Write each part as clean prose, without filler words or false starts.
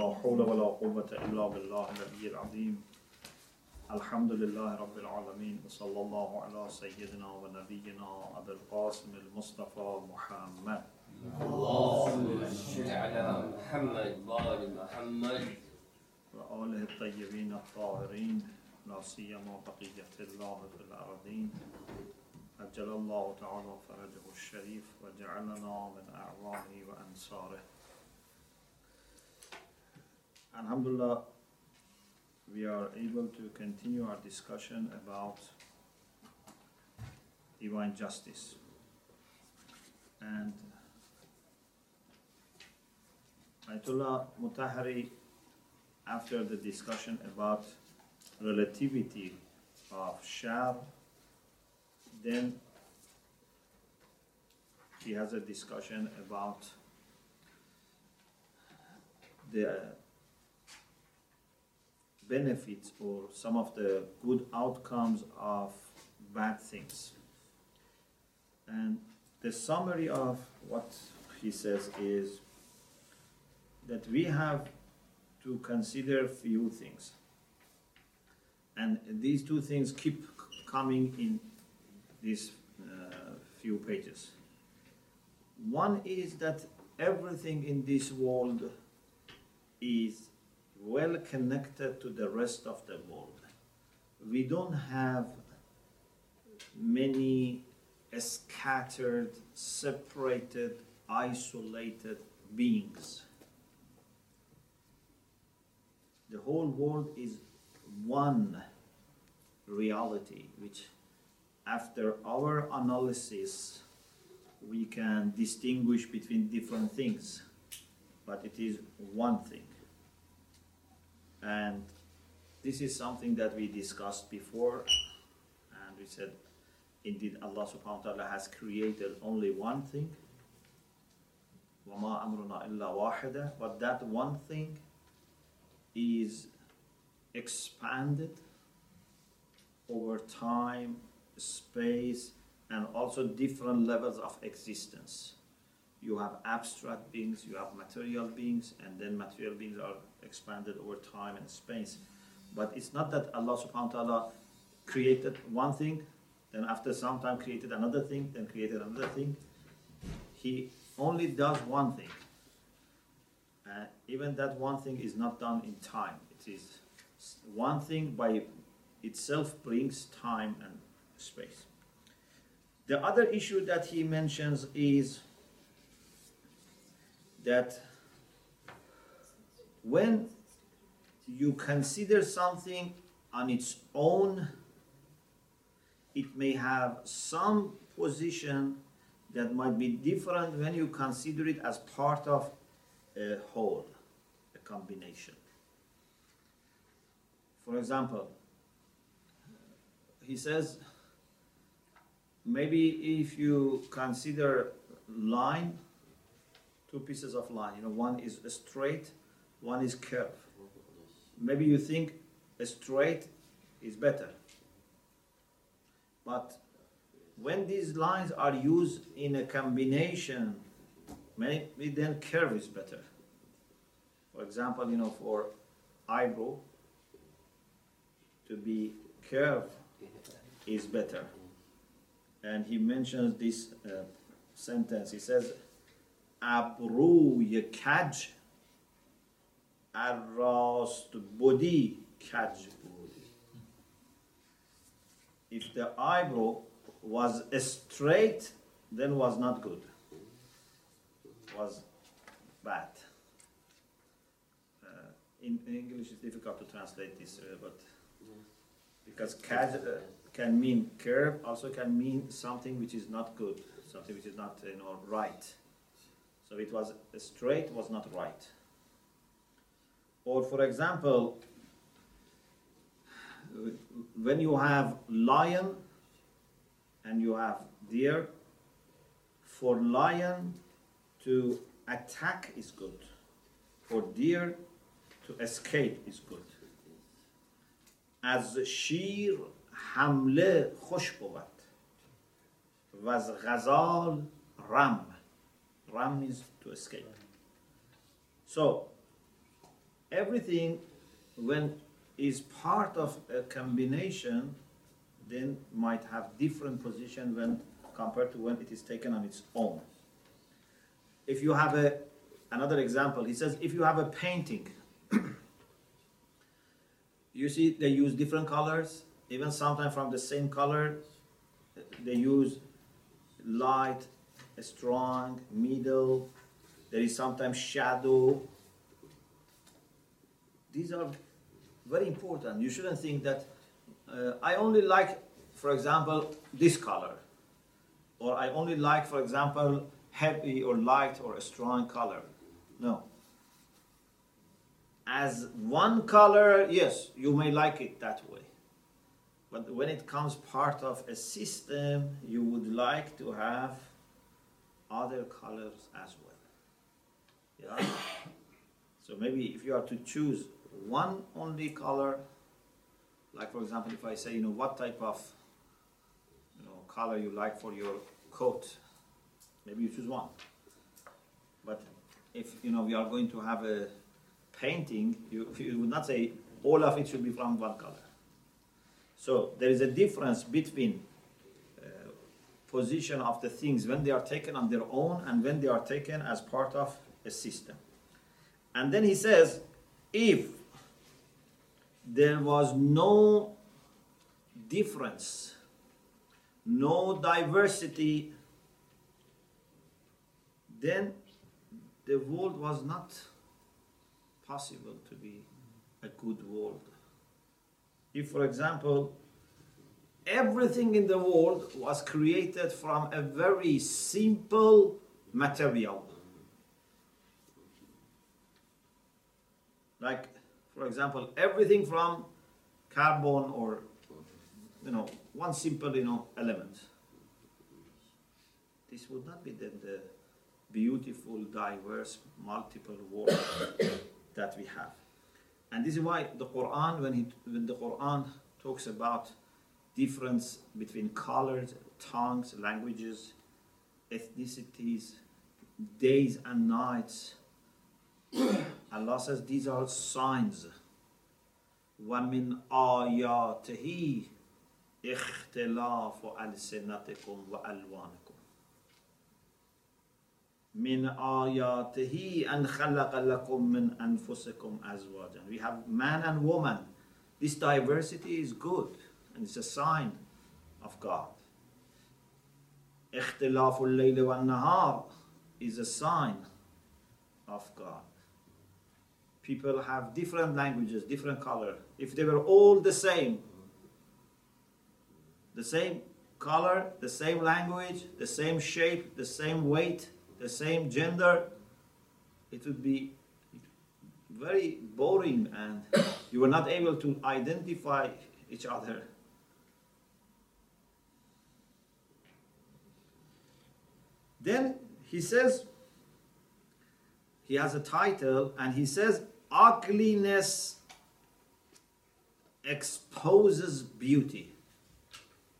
لا حول ولا قوة إلا بالله العلي العظيم الحمد لله رب العالمين وصلى الله على سيدنا ونبينا أبي القاسم المصطفى محمد اللهم صل على محمد وآل محمد وآله الطيبين الطاهرين لا سيما بقية الله في الأرضين عجل الله تعالى فرجه الشريف وجعلنا من أعوانه وأنصاره. Alhamdulillah, we are able to continue our discussion about divine justice. And Ayatollah Mutahhari, after the discussion about relativity of Shab, then he has a discussion about the benefits or some of the good outcomes of bad things. And the summary of what he says is that we have to consider few things. And these two things keep coming in these few pages. One is that everything in this world is well connected to the rest of the world. We don't have many scattered, separated, isolated beings. The whole world is one reality, which after our analysis we can distinguish between different things, but it is one thing. And this is something that we discussed before, and we said, indeed, Allah subhanahu wa ta'ala has created only one thing, وَمَا أَمْرُنَا إِلَّا وَاحِدًا, but that one thing is expanded over time, space, and also different levels of existence. You have abstract beings, you have material beings, and then material beings are expanded over time and space. But it's not that Allah subhanahu wa ta'ala created one thing, then after some time created another thing, then created another thing. He only does one thing. Even that one thing is not done in time. It is one thing by itself brings time and space. The other issue that he mentions is that when you consider something on its own, it may have some position that might be different when you consider it as part of a whole, a combination. For example, he says, maybe if you consider line, two pieces of line, one is straight, one is curved. Maybe you think a straight is better. But when these lines are used in a combination, maybe then curve is better. For example, for eyebrow to be curved is better. And he mentions this sentence. He says, ابروی کج راست بودی کج بود. If the eyebrow was straight, then was not good, was bad. In English it's difficult to translate this, but because kaj can mean curve, also can mean something which is not good, something which is not right. So it was straight, was not right. Or for example, when you have lion and you have deer, for lion to attack is good. For deer to escape is good. از شیر حمله خوش بود و از غزال رم. Ram means to escape. So, everything when is part of a combination then might have different position when compared to when it is taken on its own. If you have another example, he says, if you have a painting, you see they use different colors, even sometimes from the same color, they use light, strong, middle, there is sometimes shadow. These are very important. You shouldn't think that I only like, for example, this color, or I only like, for example, heavy or light or a strong color. No. As one color, yes, you may like it that way. But when it comes part of a system, you would like to have other colors as well. Yeah. So maybe if you are to choose one only color, like for example, if I say, what type of color you like for your coat, maybe you choose one. But if we are going to have a painting, you would not say all of it should be from one color. So there is a difference between position of the things when they are taken on their own and when they are taken as part of a system. And then he says, if there was no difference, no diversity, then the world was not possible to be a good world. If, for example, everything in the world was created from a very simple material. Like, for example, everything from carbon or, one simple, element. This would not be the beautiful, diverse, multiple world that we have. And this is why the Quran, when the Quran talks about difference between colors, tongues, languages, ethnicities, days and nights, Allah says these are signs. وَمِنْ آيَاتِهِ اِخْتِلَافُ أَلْسِنَتِكُمْ وَأَلْوَانِكُمْ مِنْ آيَاتِهِ أَنْ خَلَقَ لَكُمْ مِنْ أَنفُسِكُمْ أَزْوَاجًا. We have man and woman. This diversity is good and it's a sign of God. اِخْتِلَافُ اللَّيْلِ وَالنَّهَارِ is a sign of God. People have different languages, different color. If they were all the same color, the same language, the same shape, the same weight, the same gender, it would be very boring and you were not able to identify each other. Then he says, he has a title and he says, ugliness exposes beauty,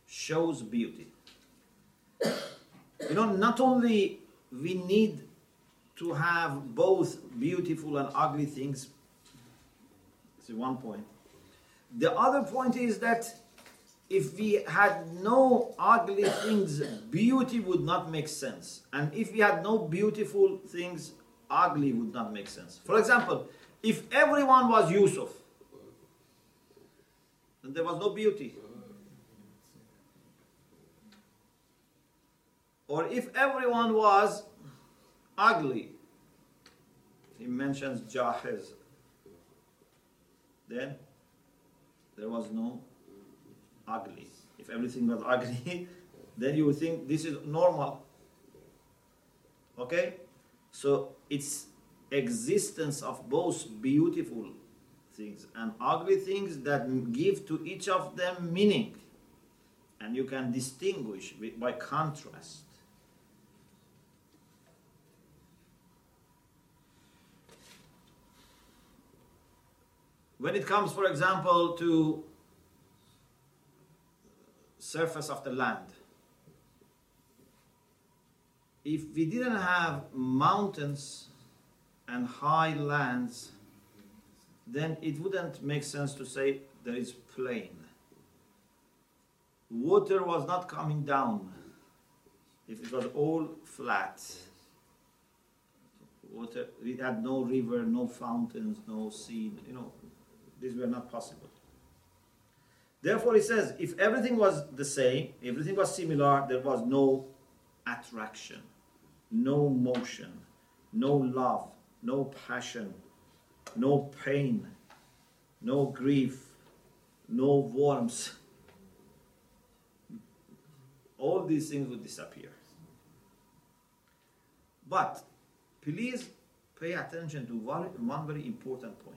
shows beauty. Not only we need to have both beautiful and ugly things. This is one point. The other point is that if we had no ugly things, beauty would not make sense. And if we had no beautiful things, ugly would not make sense. For example, if everyone was Yusuf, then there was no beauty. Or if everyone was ugly, he mentions Jahiz, then there was no ugly. If everything was ugly, then you would think this is normal. Okay? So it's existence of both beautiful things and ugly things that give to each of them meaning. And you can distinguish by contrast. When it comes, for example, to surface of the land, if we didn't have mountains and high lands, then it wouldn't make sense to say there is plain. Water was not coming down. If it was all flat, water, it had no river, no fountains, no sea, you know, these were not possible. Therefore, it says, if everything was the same, everything was similar, there was no attraction, no motion, no love, no passion, no pain, no grief, no warmth. All these things would disappear. But please pay attention to one very important point.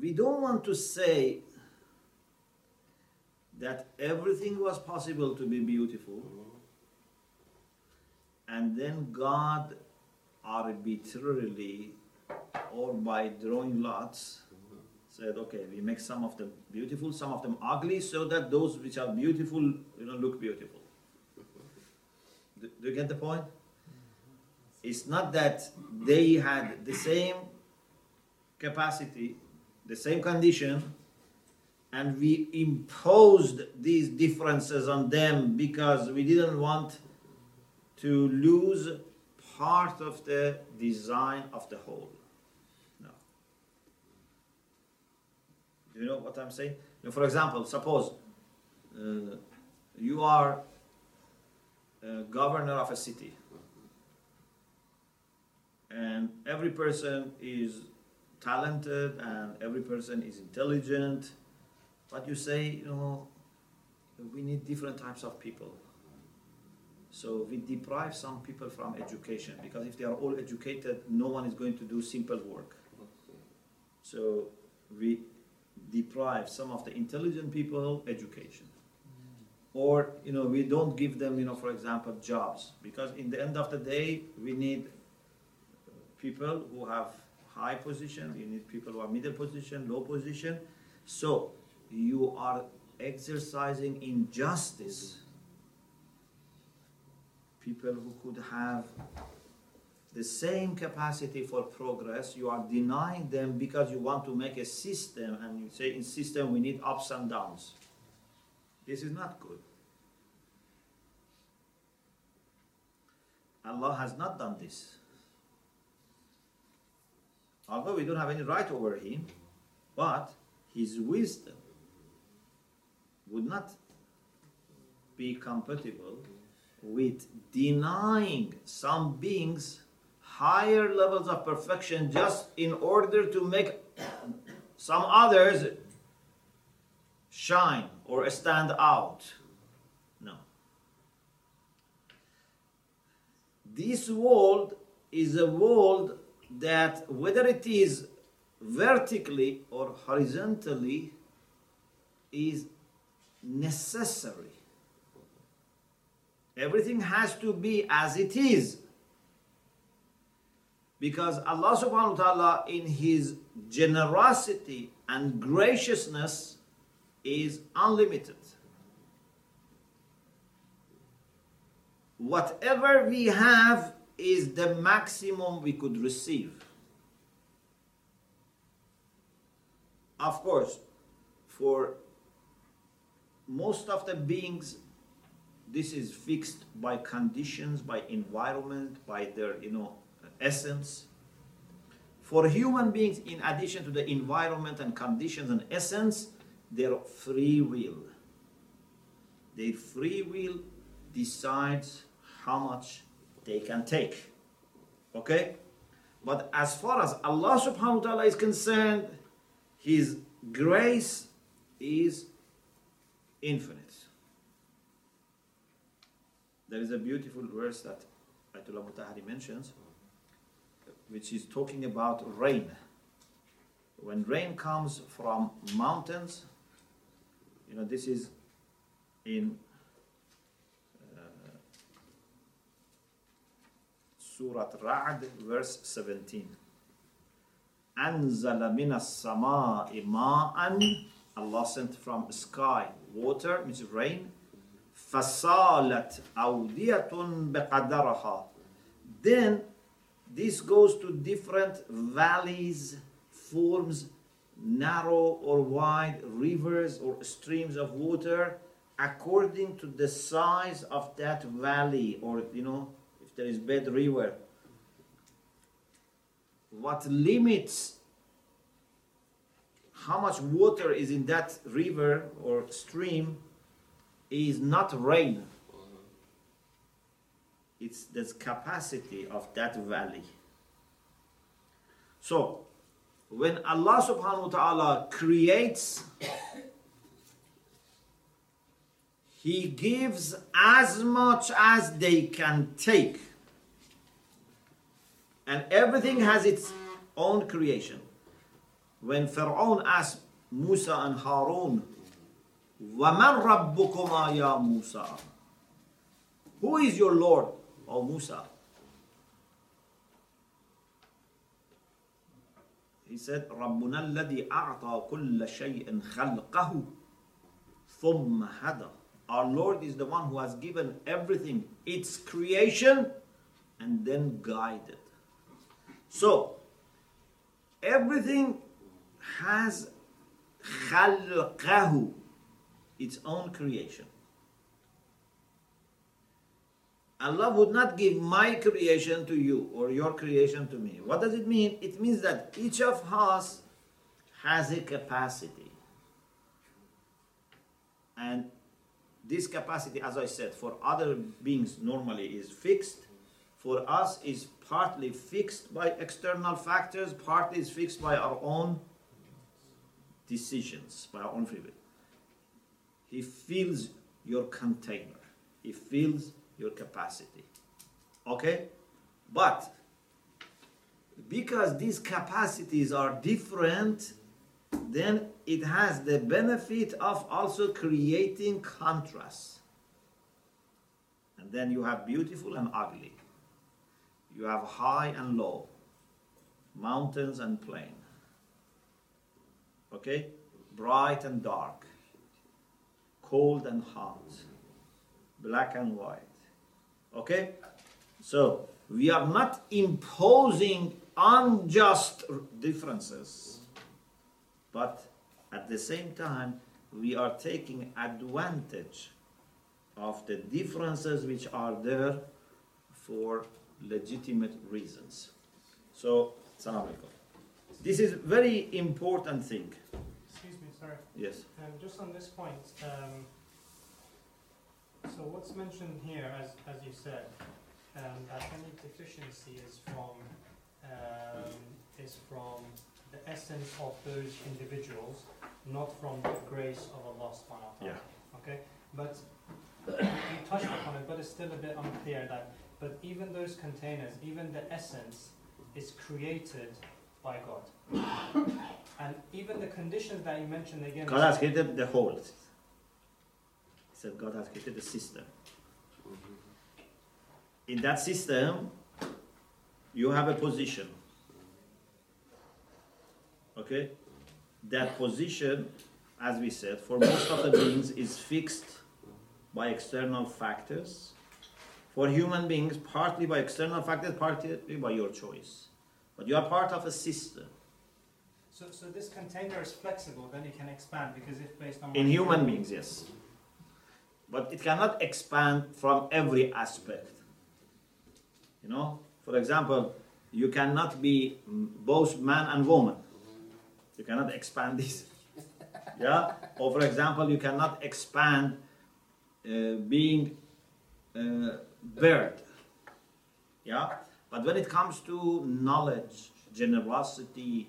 We don't want to say that everything was possible to be beautiful, and then God arbitrarily, or by drawing lots, said, okay, we make some of them beautiful, some of them ugly, so that those which are beautiful, you know, look beautiful. Do you get the point? It's not that they had the same capacity, the same condition, and we imposed these differences on them because we didn't want to lose part of the design of the whole. No. Do you know what I'm saying? You know, for example, suppose you are a governor of a city, and every person is talented and every person is intelligent, but you say, you know, we need different types of people. So we deprive some people from education, because if they are all educated, no one is going to do simple work. So we deprive some of the intelligent people education. Or, you know, we don't give them, you know, for example, jobs, because in the end of the day, we need people who have high position, you need people who are middle position, low position. So you are exercising injustice. People who could have the same capacity for progress, you are denying them because you want to make a system, and you say in system we need ups and downs. This is not good. Allah has not done this. Although we don't have any right over him, but his wisdom would not be compatible with denying some beings higher levels of perfection just in order to make some others shine or stand out. No. This world is a world that whether it is vertically or horizontally is necessary. Everything has to be as it is, because Allah subhanahu wa ta'ala in his generosity and graciousness is unlimited. Whatever we have is the maximum we could receive. Of course, for most of the beings, this is fixed by conditions, by environment, by their, you know, essence. For human beings, in addition to the environment and conditions and essence, their free will. Their free will decides how much they can take. Okay? But as far as Allah subhanahu wa ta'ala is concerned, his grace is infinite. There is a beautiful verse that Ayatollah Mutahhari mentions, which is talking about rain. When rain comes from mountains, you know, this is in Surat Ra'ad, verse 17. أَنزَلَ مِنَ السَّمَاءِ مَاءً. Allah sent from sky water, means rain. فَصَالَتْ أَوْدِيَةٌ بِقَدَرَهَا. Then This goes to different valleys, forms, narrow or wide rivers or streams of water according to the size of that valley, or if there is bed river. What limits how much water is in that river or stream is not rain. It's the capacity of that valley. So, when Allah subhanahu wa ta'ala creates, He gives as much as they can take. And everything has its own creation. When Pharaoh asked Musa and Harun, وَمَنْ رَبُّكُمَا يَا مُوسَى, who is your Lord, O Musa? He said, رَبُّنَا الَّذِي أَعْطَى كُلَّ شَيْءٍ خَلْقَهُ ثُمَّ هَدَى. Our Lord is the one who has given everything its creation and then guided. So, everything has خَلْقَهُ, its own creation. Allah would not give my creation to you or your creation to me. What does it mean? It means that each of us has a capacity. And this capacity, as I said, for other beings normally is fixed. For us is partly fixed by external factors, partly is fixed by our own decisions, by our own free will. He fills your container. He fills your capacity. Okay? But because these capacities are different, then it has the benefit of also creating contrast. And then you have beautiful and ugly. You have high and low. Mountains and plain. Okay? Bright and dark. Cold and hot. Black and white. Okay? So, we are not imposing unjust differences. But at the same time, we are taking advantage of the differences which are there for legitimate reasons. So, Assalamu alaikum. This is very important thing. Excuse me, sorry. Yes. Just on this point, so what's mentioned here, as you said, that any deficiency is from the essence of those individuals, not from the grace of Allah subhanahu wa ta'ala. Yeah. Okay? But you touched upon it, but it's still a bit unclear that, but even those containers, even the essence is created by God. And even the conditions that you mentioned again... God has created the whole. He said God has created the system. In that system, you have a position. Okay? That position, as we said, for most of the beings is fixed by external factors. For human beings, partly by external factors, partly by your choice. But you are part of a system. So this container is flexible, then it can expand, because it's based on... In human beings, yes. But it cannot expand from every aspect. For example, you cannot be both man and woman. You cannot expand this. Yeah? Or for example, you cannot expand being bird. Yeah? But when it comes to knowledge, generosity,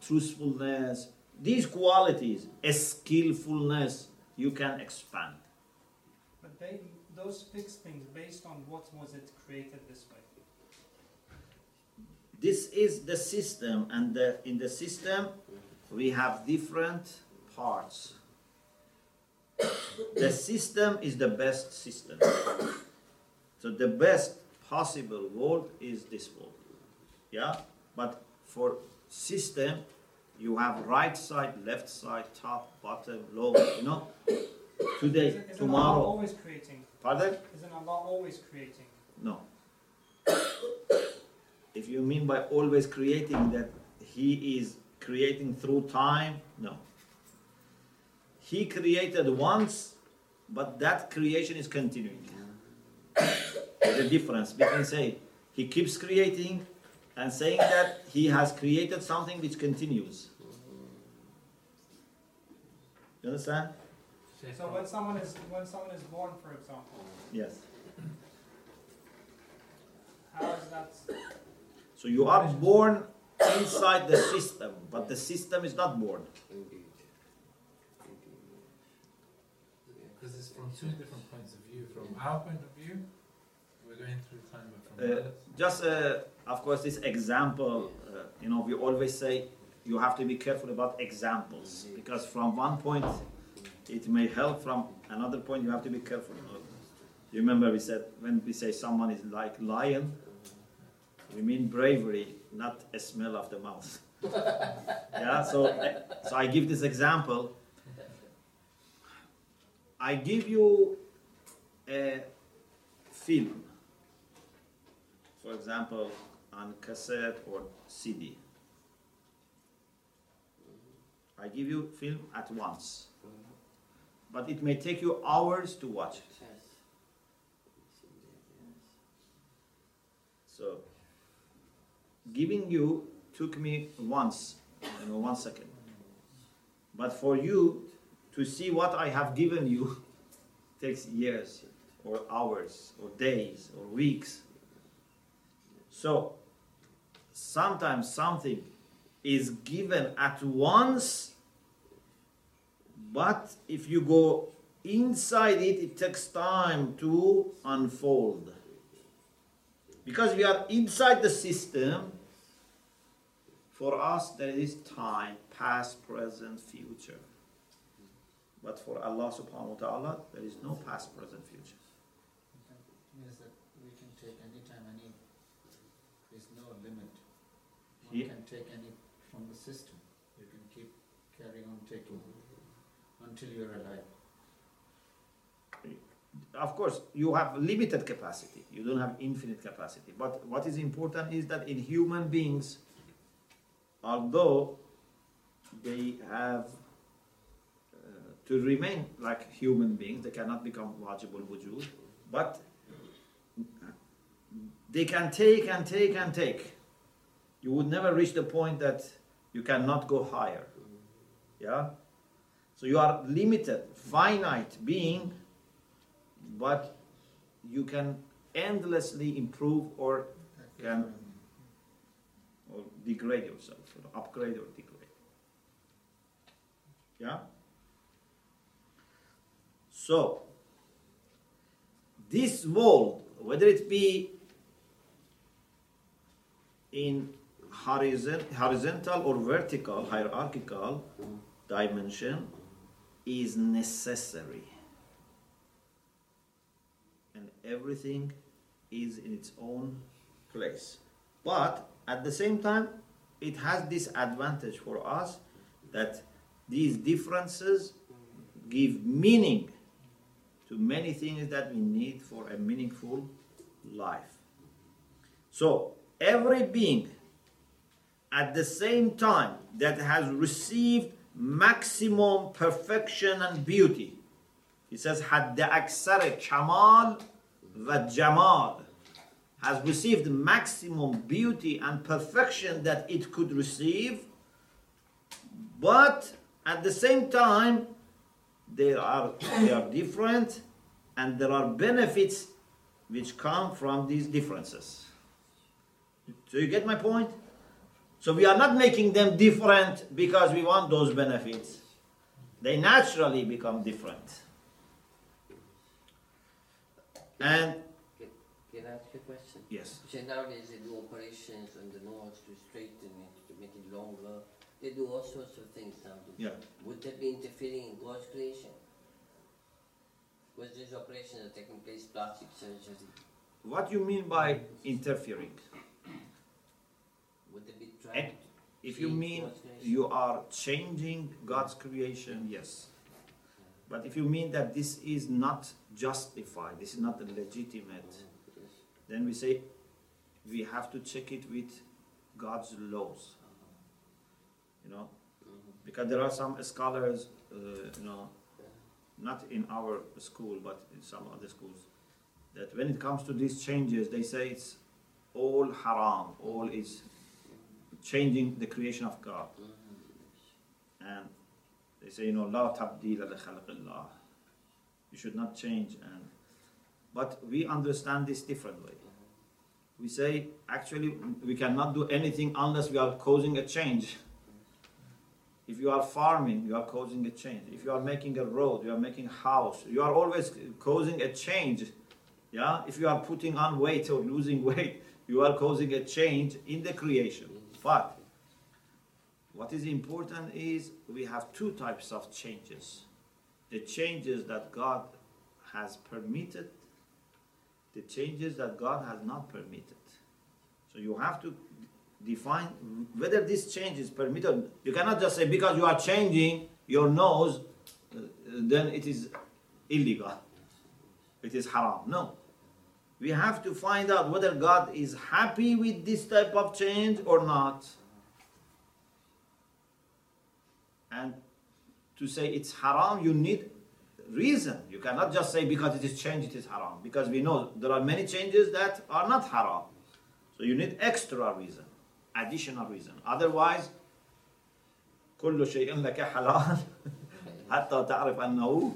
truthfulness, these qualities, skillfulness, you can expand. But those fixed things based on what was it created this way? This is the system, and in the system we have different parts. The system is the best system. So the best possible world is this world. Yeah? But for system, you have right side, left side, top, bottom, low, Today, isn't tomorrow. Allah always creating? Pardon? Isn't Allah always creating? No. If you mean by always creating that he is creating through time, no. He created once, but that creation is continuing. There's a difference between saying he keeps creating and saying that he has created something which continues. You understand? So when someone is born, for example. Yes. How is that? So you are born inside the system, but the system is not born. Indeed. Because it's from two different points of view. From our point of view, we're going through time. But from of course, this example. We always say you have to be careful about examples, because from one point it may help, from another point you have to be careful. You remember we said, when we say someone is like lion, we mean bravery, not a smell of the mouth. Yeah. So I give this example. I give you a film, for example, on cassette or CD. I give you film at once, but it may take you hours to watch it. So, giving you took me once, 1 second. But for you to see what I have given you takes years, or hours, or days, or weeks. So, sometimes something is given at once, but if you go inside it, it takes time to unfold. Because we are inside the system, for us there is time, past, present, future. But for Allah subhanahu wa ta'ala, there is no past, present, future. It means that we can take any time, there is no limit. One can take any from the system. You can keep carrying on taking until you're alive. Of course, you have limited capacity. You don't have infinite capacity. But what is important is that in human beings, although they have to remain like human beings, they cannot become wajibul wujud, but they can take and take and take. You would never reach the point that you cannot go higher. Yeah? So you are limited, finite being, but you can endlessly improve or degrade yourself, or upgrade or degrade. Yeah? So, this world, whether it be in horizontal or vertical, hierarchical dimension, is necessary. And everything is in its own place. But at the same time, it has this advantage for us that these differences give meaning to many things that we need for a meaningful life. So, every being at the same time that has received maximum perfection and beauty, he says, Hadd Aksar Kamal va Jamal, has received maximum beauty and perfection that it could receive, but at the same time they are different, and there are benefits which come from these differences. So you get my point? So we are not making them different because we want those benefits. They naturally become different. And can I ask you a question? Yes. So nowadays they do operations on the nose to straighten it, to make it longer. They do all sorts of things now. Yeah. Would that be interfering in God's creation? Because these operations are taking place, plastic surgery. What do you mean by interfering? Would they be trying to if you mean you are changing God's creation, yes. But if you mean that this is not justified, this is not legitimate, then we say we have to check it with God's laws, you know, because there are some scholars, you know, not in our school but in some other schools, that when it comes to these changes, they say it's all haram, all is changing the creation of God. And they say, you know, la tabdila li khalqillah, you should not change. And but we understand this differently. We say, actually, we cannot do anything unless we are causing a change. If you are farming, you are causing a change. If you are making a road, you are making a house, you are always causing a change. Yeah? If you are putting on weight or losing weight, you are causing a change in the creation. But what is important is we have two types of changes. The changes that God has permitted, the changes that God has not permitted. So you have to define whether this change is permitted. You cannot just say because you are changing your nose, then it is illegal, it is haram. No. We have to find out whether God is happy with this type of change or not. And to say it's haram, you need reason. You cannot just say because it is changed, it is haram. Because we know there are many changes that are not haram. So you need extra reason, additional reason. Otherwise, كل شيء لك حلال حتى تعرف أنه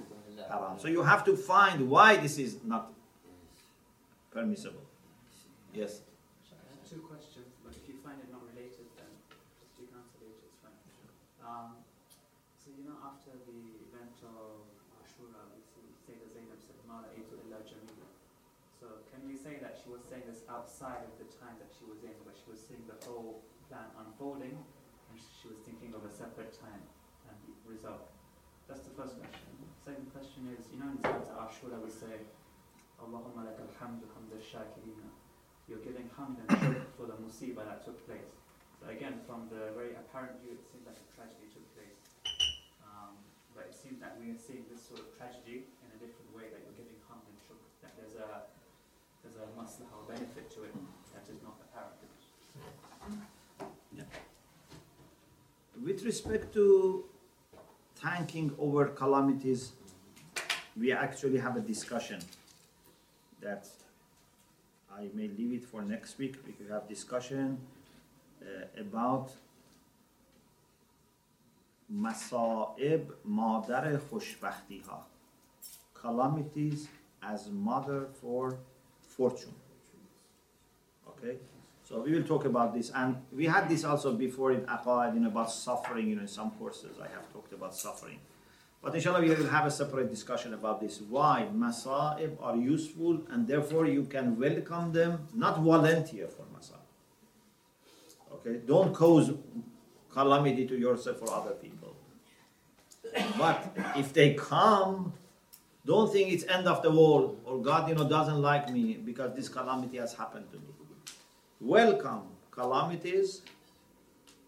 haram. So you have to find why this is not permissible. Yes? Two questions, but if you find it not related, then just you can answer it, it's fine. So you know, after the event of Ashura, we say that Zainab said, Mala Ayatollah Jame'eh. So can we say that she was saying this outside of the time that she was in, but she was seeing the whole plan unfolding, and she was thinking of a separate time and result? That's the first question. Second question is, you know, in the time of Ashura we say, Allahumma laka alhamdu hamda shakirina. You're giving hamd and shukr for the musibah that took place. So again, from the very apparent view, it seems like a tragedy took place. But it seems that we are seeing this sort of tragedy in a different way, that you're giving hamd and shukr, that there's a maslahah benefit to it that is not apparent. Yeah. With respect to thanking over calamities, we actually have a discussion that I may leave it for next week. We could have discussion about Masaib Madar Khoshbakhtiha, calamities as mother for fortune. Okay, so we will talk about this, and we had this also before in Aqaid, you know, about suffering. You know, in some courses I have talked about suffering. But inshallah, we will have a separate discussion about this. Why masa'ib are useful, and therefore you can welcome them, not volunteer for masa'ib. Okay? Don't cause calamity to yourself or other people. But if they come, don't think it's end of the world, or God, you know, doesn't like me because this calamity has happened to me. Welcome calamities,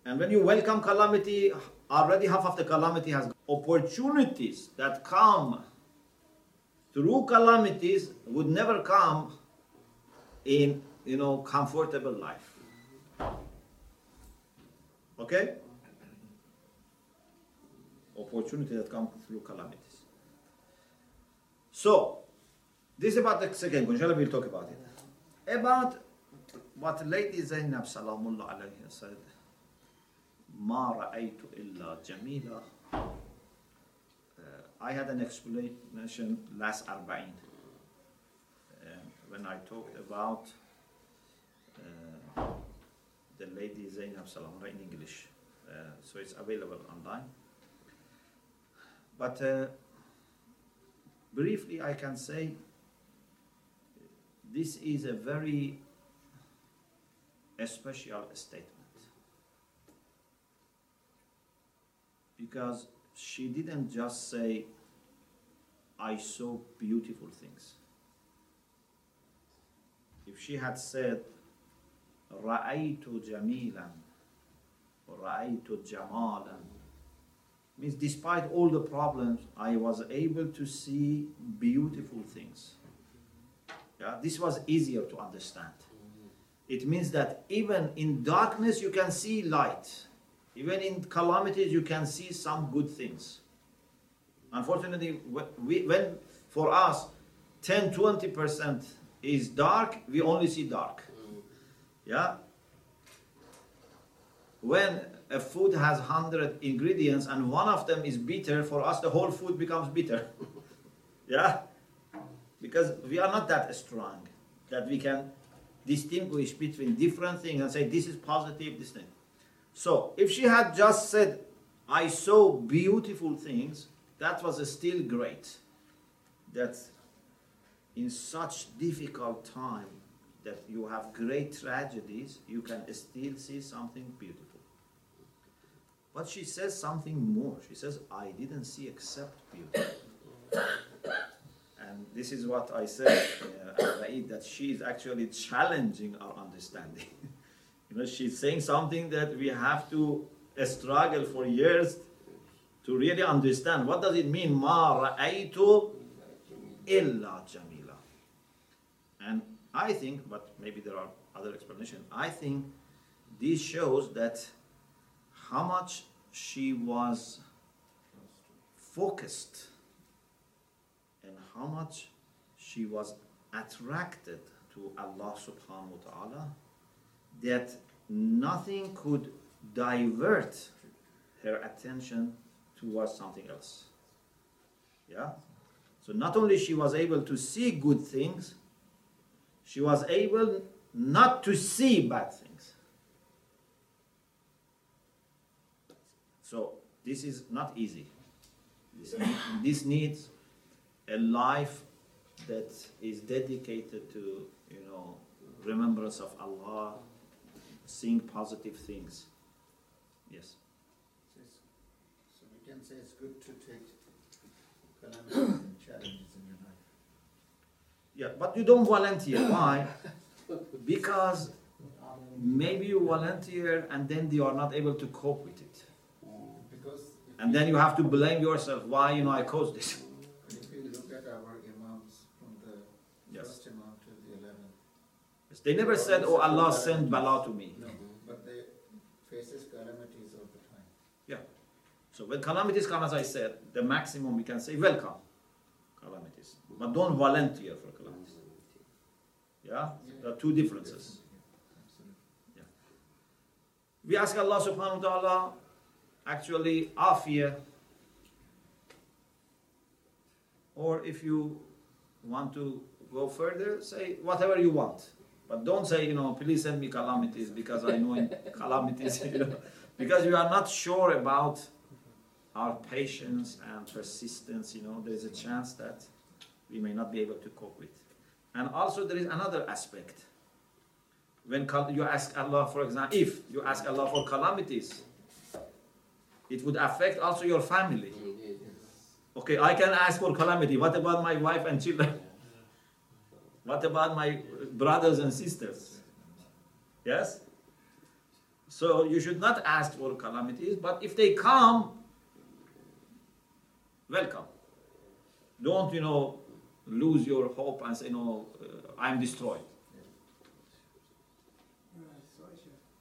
and when you welcome calamity, already half of the calamity has gone. Opportunities that come through calamities would never come in, you know, comfortable life. Okay? Opportunities that come through calamities. So, this is about the second question. We'll talk about it. About what Lady Zainab salamullah alayhi said. Ma ra'aytu illa jamila. I had an explanation last Arba'een when I talked about the Lady Zainab salamullah in English. So it's available online. But briefly I can say this is a very special statement, because she didn't just say, I saw beautiful things. If she had said, Ra'aytu Jamilan, Ra'aytu Jamalan, means despite all the problems, I was able to see beautiful things. Yeah, this was easier to understand. It means that even in darkness you can see light. Even in calamities you can see some good things. Unfortunately, when for us 10-20% is dark, we only see dark. Yeah? When a food has 100 ingredients and one of them is bitter, for us the whole food becomes bitter. Yeah? Because we are not that strong that we can distinguish between different things and say this is positive, this thing. So if she had just said, I saw beautiful things, that was still great. That in such difficult time that you have great tragedies, you can still see something beautiful. But she says something more. She says, I didn't see except beauty. And this is what I said, Arba'een, that she is actually challenging our understanding. You know, she's saying something that we have to struggle for years to really understand. What does it mean? Ma ra'aytu illa jamila. And I think, but maybe there are other explanations, I think this shows that how much she was focused and how much she was attracted to Allah subhanahu wa ta'ala, that nothing could divert her attention towards something else. Yeah? So not only she was able to see good things, she was able not to see bad things. So this is not easy. This needs a life that is dedicated to, you know, remembrance of Allah, seeing positive things. Yes. So we can say it's good to take calamities and challenges in your life. Yeah, but you don't volunteer. Why? Because maybe you volunteer and then you are not able to cope with it. Because and then you have to blame yourself. Why, you know, I caused this. If you look at our imams from the first imam to the 11th. They never said, oh, Allah sent bala to me. No, but they faces calamities all the time. Yeah. So when calamities come, as I said, the maximum we can say, welcome calamities. But don't volunteer for calamities. Yeah? There are two differences. Yeah. We ask Allah subhanahu wa ta'ala, actually, afia. Or if you want to go further, say whatever you want. But don't say, you know, please send me calamities because I know in calamities, you know, because we are not sure about our patience and persistence, you know, there is a chance that we may not be able to cope with. And also there is another aspect. When you ask Allah, for example, if you ask Allah for calamities, it would affect also your family. Okay, I can ask for calamity. What about my wife and children? What about my brothers and sisters? Yes? So you should not ask for calamities, but if they come, welcome. Don't, you know, lose your hope and say, no, I'm destroyed.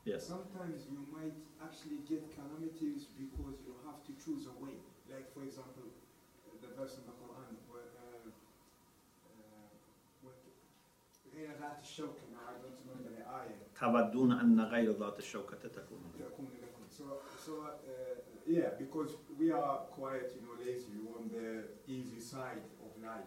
Yes. Sometimes you might actually get calamities because you have to choose a way. Like, for example, the verse in the Quran, yeah, because we are quiet, you know, lazy, we're on the easy side of life.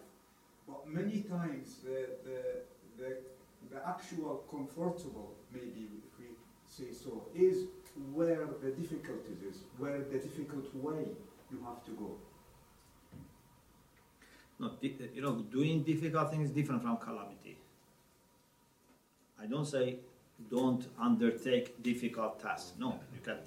But many times the actual comfortable, maybe if we say so, is where the difficulty is, where the difficult way you have to go. No, you know, doing difficult things is different from calamity. I don't say don't undertake difficult tasks. No, you can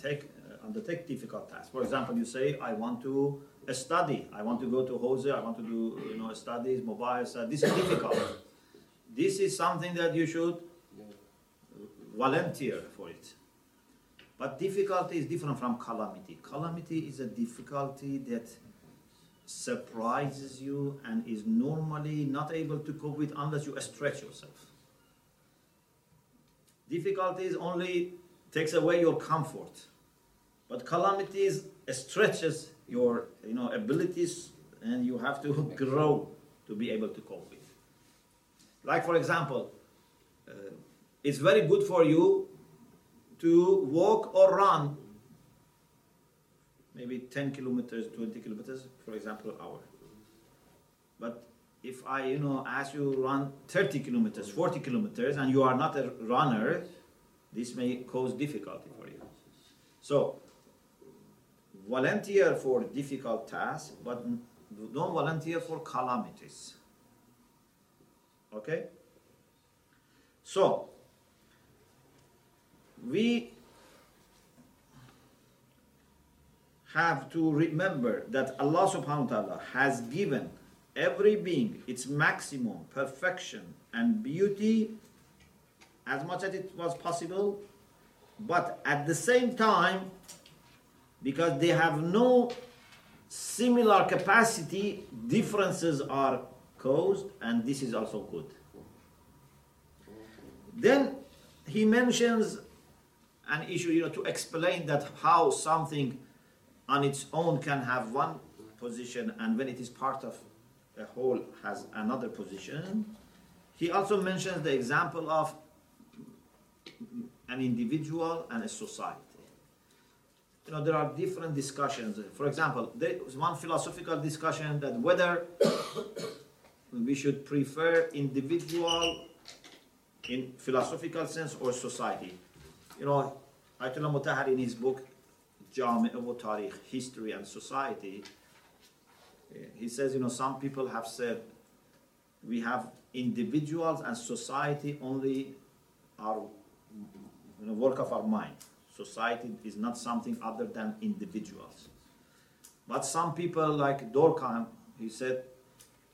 undertake difficult tasks. For example, you say, I want to study. I want to go to Hosea. I want to do, you know, studies, mobile studies. This is difficult. This is something that you should volunteer for it. But difficulty is different from calamity. Calamity is a difficulty that surprises you and is normally not able to cope with unless you stretch yourself. Difficulties only takes away your comfort, but calamities stretches your abilities, and you have to grow to be able to cope with. Like for example, it's very good for you to walk or run maybe 10 kilometers, 20 kilometers, for example, an hour. But if I, ask you run 30 kilometers, 40 kilometers, and you are not a runner, this may cause difficulty for you. So, volunteer for difficult tasks, but don't volunteer for calamities. Okay? So, we have to remember that Allah subhanahu wa ta'ala has given every being its maximum perfection and beauty as much as it was possible, but at the same time, because they have no similar capacity, differences are caused, and this is also good. Then he mentions an issue, to explain that how something on its own can have one position, and when it is part of a whole has another position. He also mentions the example of an individual and a society. There are different discussions. For example, there is one philosophical discussion that whether we should prefer individual in philosophical sense or society. Ayatollah Mutahhari in his book, Jame'eh va Tarikh, History and Society, he says, some people have said we have individuals and society only are work of our mind. Society is not something other than individuals. But some people like Durkheim, he said,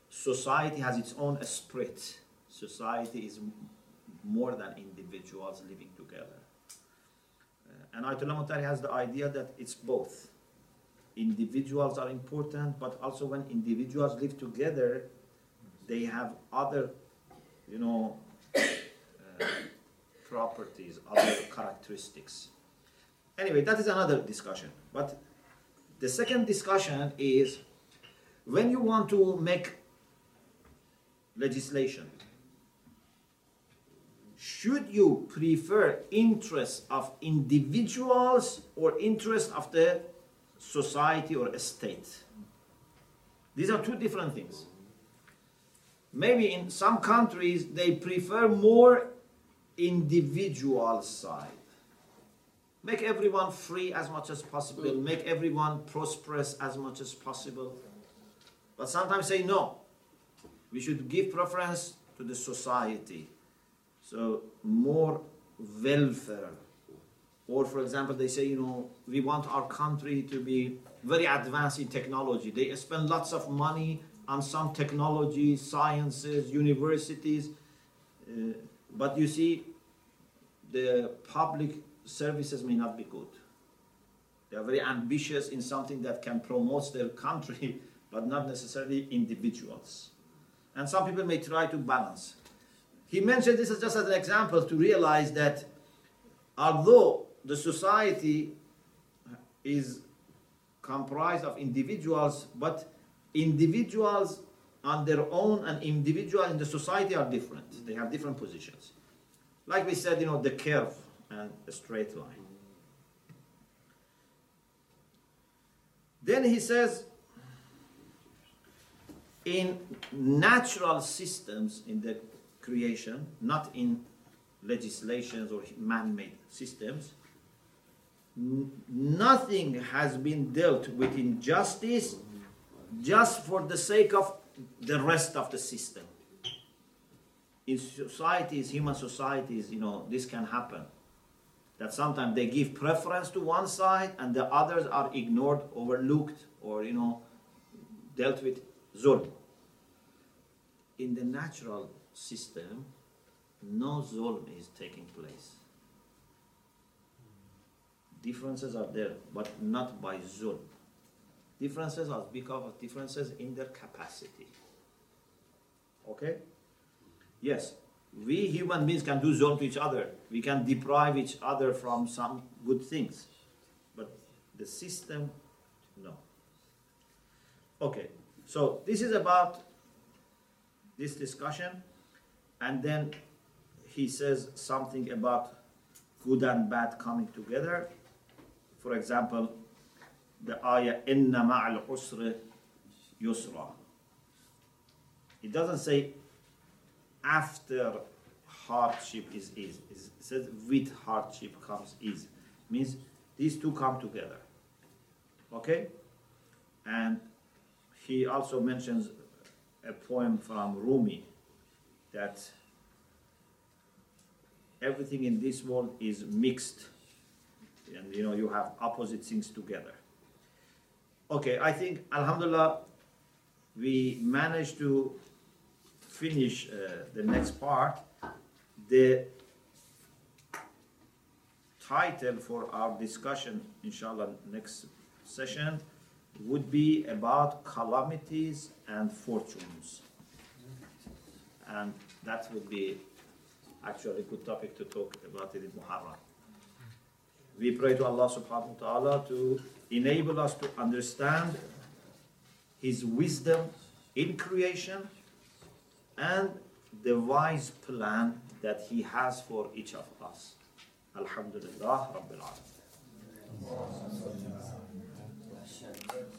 society has its own spirit. Society is more than individuals living together. And Ayatollah Mutahhari has the idea that it's both. Individuals are important, but also when individuals live together, they have other, properties, other characteristics. Anyway, that is another discussion. But the second discussion is when you want to make legislation, should you prefer interests of individuals or interests of the society or a state? These are two different things. Maybe in some countries they prefer more individual side. Make everyone free as much as possible. Make everyone prosperous as much as possible. But sometimes say no. We should give preference to the society. So more welfare. Or for example, they say, we want our country to be very advanced in technology. They spend lots of money on some technology, sciences, universities. But you see, the public services may not be good. They are very ambitious in something that can promote their country, but not necessarily individuals. And some people may try to balance. He mentioned this just as an example to realize that although the society is comprised of individuals, but individuals on their own and individuals in the society are different. They have different positions. Like we said, the curve and a straight line. Then he says, in natural systems in the creation, not in legislations or man-made systems, nothing has been dealt with injustice just for the sake of the rest of the system. In societies, human societies, this can happen. That sometimes they give preference to one side and the others are ignored, overlooked, or, dealt with zulm. In the natural system, no zulm is taking place. Differences are there, but not by zulm. Differences are because of differences in their capacity. Okay? Yes. We human beings can do zulm to each other. We can deprive each other from some good things. But the system, no. Okay, so this is about this discussion. And then he says something about good and bad coming together. For example, the ayah, inna ma'al usri yusra. It doesn't say after hardship is easy. It says with hardship comes ease. Means these two come together. Okay? And he also mentions a poem from Rumi that everything in this world is mixed. And you know, you have opposite things together. Okay, I think, alhamdulillah, we managed to finish the next part. The title for our discussion, inshallah, next session would be about calamities and fortunes. And that would be actually a good topic to talk about it in Muharram. We pray to Allah subhanahu wa ta'ala to enable us to understand His wisdom in creation and the wise plan that He has for each of us. Alhamdulillah Rabbil Alameen.